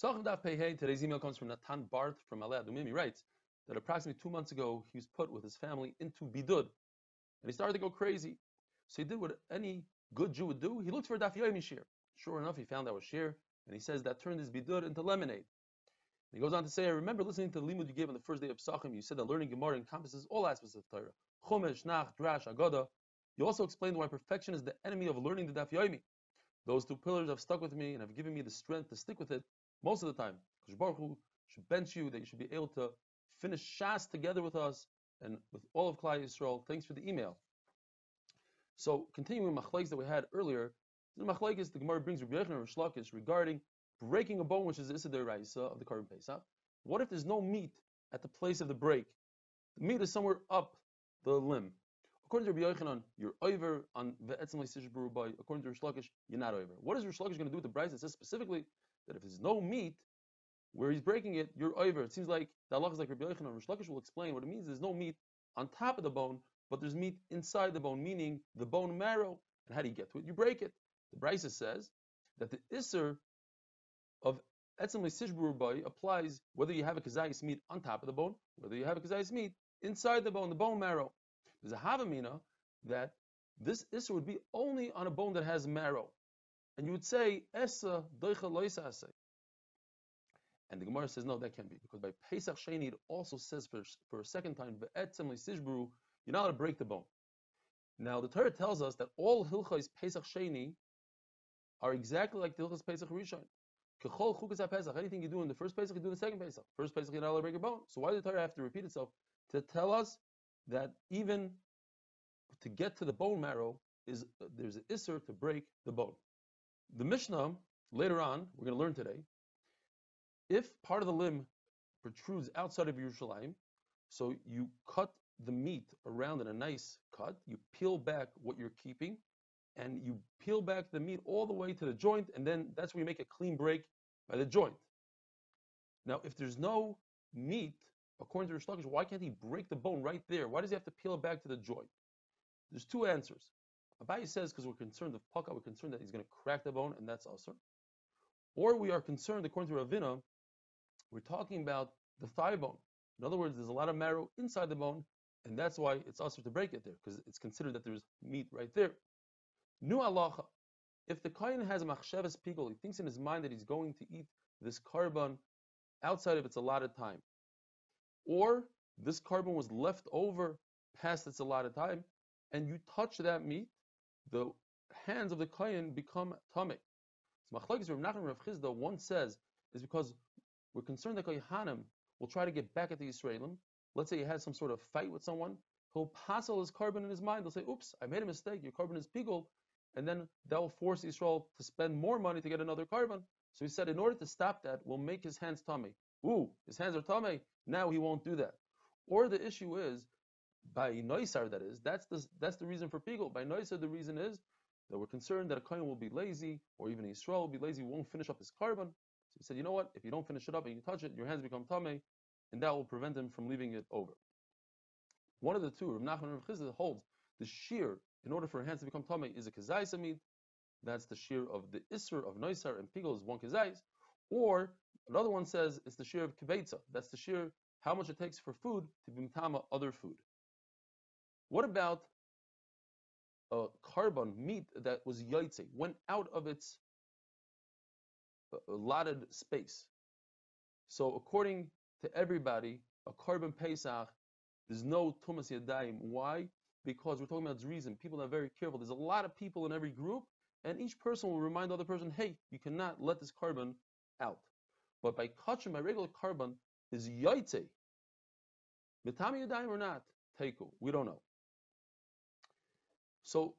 Today's email comes from Natan Barth from Alea Dumim. He writes that approximately 2 months ago, he was put with his family into bidud, and he started to go crazy. So he did what any good Jew would do. He looked for a dafiyoim shir. Sure enough, he found that was shir, and he says that turned his bidud into lemonade. And he goes on to say, I remember listening to the limud you gave on the first day of Sakhim. You said that learning Gemara encompasses all aspects of Torah. Chumash, Nach, Drash, Agodah. You also explained why perfection is the enemy of learning the dafiyomi. Those two pillars have stuck with me and have given me the strength to stick with it most of the time. Kosh Baruch Hu should bench you, that you should be able to finish Shas together with us and with all of Klal Yisrael. Thanks for the email. So, continuing with Machlokes that we had earlier, the Machlokes the Gemara brings Rabi Yochanan and Lakish regarding breaking a bone, which is the Issa D'Oraisa of the korban Pesach. What if there's no meat at the place of the break? The meat is somewhere up the limb. According to Rabi Yochanan, you're over on ve'etzem le'sish berubay. According to Reish Lakish, you're not over. What is Reish Lakish going to do with the brayz that says specifically that if there's no meat where he's breaking it, you're over? It seems like the halach is like Rabi Yochanan. Reish Lakish will explain what it means. There's no meat on top of the bone, but there's meat inside the bone, meaning the bone marrow. And how do you get to it? You break it. The brayz says that the iser of etzem le'sish berubay applies whether you have a kezayis meat on top of the bone, whether you have a kezayis meat inside the bone marrow. There's a havamina that this issa would be only on a bone that has marrow. And you would say, Essa doicha loisa asay. And the Gemara says, no, that can't be. Because by Pesach Sheni, it also says for a second time, ve'etzem le'sishbru, you're not allowed to break the bone. Now, the Torah tells us that all hilchos Pesach Sheni are exactly like the hilchos Pesach Rishon. Kechol chukas ha-Pesach, anything you do in the first Pesach, you do in the second Pesach. First Pesach, you're not allowed to break a bone. So why did the Torah have to repeat itself? To tell us that even to get to the bone marrow, there's an isser to break the bone. The Mishnah, later on, we're going to learn today, if part of the limb protrudes outside of Yerushalayim, so you cut the meat around in a nice cut, you peel back what you're keeping, and you peel back the meat all the way to the joint, and then that's where you make a clean break by the joint. Now, if there's no meat, according to Reish Lakish, why can't he break the bone right there? Why does he have to peel it back to the joint? There's two answers. Abaye says because we're concerned of Paka, we're concerned that he's going to crack the bone, and that's also. Or we are concerned, according to Ravina, we're talking about the thigh bone. In other words, there's a lot of marrow inside the bone, and that's why it's also to break it there, because it's considered that there's meat right there. Nu halacha. If the kohen has a machshavas pigal, he thinks in his mind that he's going to eat this korban outside of its allotted time, or this korban was left over past its allotted time, and you touch that meat, the hands of the kohen become Tamei. So Machlokes Rav Nachman Rav Chizda once says is because we're concerned that kohanim will try to get back at the Yisraelim. Let's say he had some sort of fight with someone, he'll passel his korban in his mind. They'll say, "Oops, I made a mistake. Your korban is pigul," and then that will force Yisrael to spend more money to get another korban. So he said, in order to stop that, we'll make his hands Tamei. Ooh, his hands are Tamei. Now he won't do that. Or the issue is, by Noisar that is, that's the reason for Pigel. By Noisar the reason is that we're concerned that a kohen will be lazy, or even Yisrael will be lazy, won't finish up his carbon. So he said, you know what, if you don't finish it up and you touch it, your hands become Tamei, and that will prevent him from leaving it over. One of the two, Rav Nachman Rav Chizda holds, the shear, in order for hands to become Tamei, is a Kezayis amid. That's the shear of the Isser of Noisar, and Pigel is one Kezayis. Or another one says it's the shear of kibetza. That's the shear how much it takes for food to be mitama other food. What about a carbon meat that was yaitze, went out of its allotted space? So according to everybody, a carbon pesach, there's no tumas yadayim. Why? Because we're talking about reason. People are very careful. There's a lot of people in every group, and each person will remind the other person, hey, you cannot let this carbon out. But by kachim, by regular carbon, is yaitze mitami yadayim or not? Teiku. We don't know. So,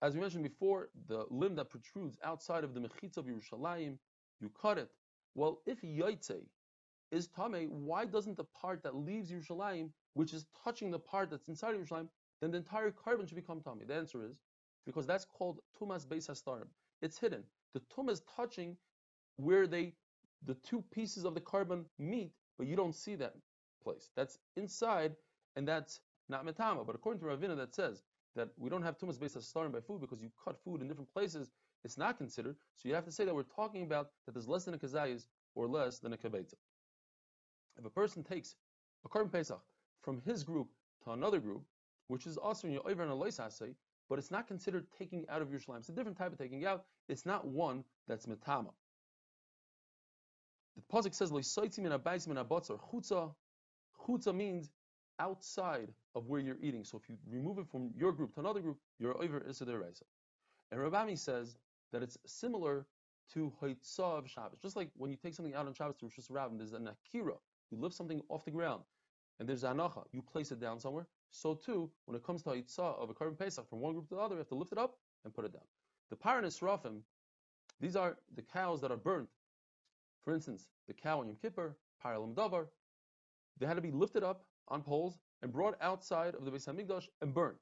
as we mentioned before, the limb that protrudes outside of the Mechitz of Yerushalayim, you cut it. Well, if yaitze is Tamei, why doesn't the part that leaves Yerushalayim, which is touching the part that's inside of Yerushalayim, then the entire carbon should become Tamei? The answer is because that's called Tumas Beis Hastarim. It's hidden. The Tum is touching where the two pieces of the carbon meet, but you don't see that place. That's inside, and that's not metama. But according to Ravina, that says that we don't have tumas based on starting by food because you cut food in different places. It's not considered. So you have to say that we're talking about that there's less than a kezayis or less than a kabeitza. If a person takes a korban pesach from his group to another group, which is also in your over and a, but it's not considered taking out of Yerushalayim. It's a different type of taking out. It's not one that's metama. The pasuk says loisaitzim in abayzim in abatzar chutza. Chutza means outside of where you're eating. So if you remove it from your group to another group, you're over isadir reisa. And Rabami says that it's similar to haitza of Shabbos. Just like when you take something out on Shabbos to Rosh Hashanah, there's an akira. You lift something off the ground, and there's hanacha. You place it down somewhere. So too, when it comes to haitza of a korban pesach from one group to the other, you have to lift it up and put it down. The paranus rafim, these are the cows that are burnt. For instance, the cow in Yom Kippur, paralim davar, they had to be lifted up on poles and brought outside of the Beis Hamikdash and burnt.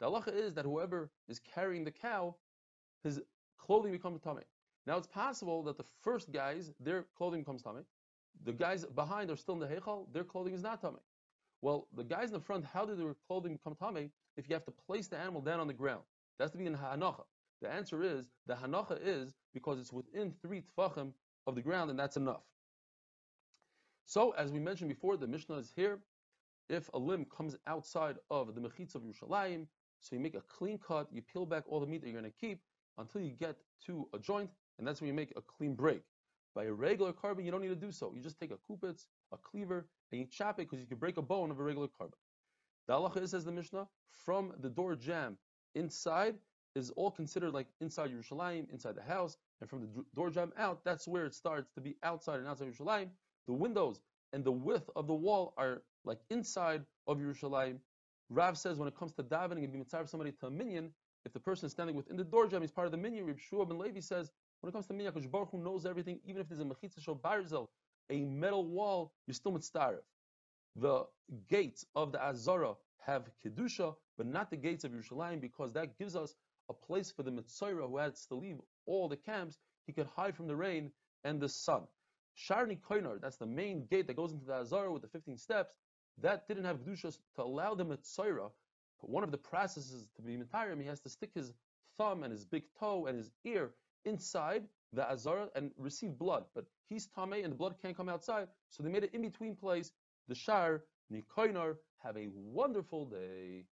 The halacha is that whoever is carrying the cow, his clothing becomes tamei. Now it's possible that the first guys, their clothing becomes tamei. The guys behind are still in the heichal, their clothing is not tamei. Well, the guys in the front, how did their clothing become tamei if you have to place the animal down on the ground? That's to be in hanacha. The answer is, the hanacha is because it's within 3 tefachim of the ground, and that's enough. So, as we mentioned before, the Mishnah is here. If a limb comes outside of the Mechitz of Yerushalayim, so you make a clean cut, you peel back all the meat that you're going to keep until you get to a joint, and that's when you make a clean break. By a regular korban, you don't need to do so. You just take a kupitz, a cleaver, and you chop it because you can break a bone of a regular korban. The halacha is, says the Mishnah, from the door jamb inside is all considered like inside Yerushalayim, inside the house, and from the door jamb out, that's where it starts to be outside and outside Yerushalayim. The windows and the width of the wall are like inside of Yerushalayim. Rav says when it comes to davening and be metzarev somebody to a minyan, if the person is standing within the door jamb, he's part of the minyan. Reb Shua ben Levi says when it comes to minyan, Kosh Baruch Hu knows everything. Even if there's a mechitza shel barzel, a metal wall, you're still mitzarev. The gates of the Azara have kedusha, but not the gates of Yerushalayim, because that gives us a place for the mitzarev who has to leave all the camps. He could hide from the rain and the sun. Sharni Koinar, that's the main gate that goes into the Azara with the 15 steps, that didn't have kedushas to allow the metzarev. But one of the processes to be mitarim, he has to stick his thumb and his big toe and his ear inside the Azara and receive blood. But he's tamei and the blood can't come outside, so they made an in-between place. The Shar Nikoinar, have a wonderful day.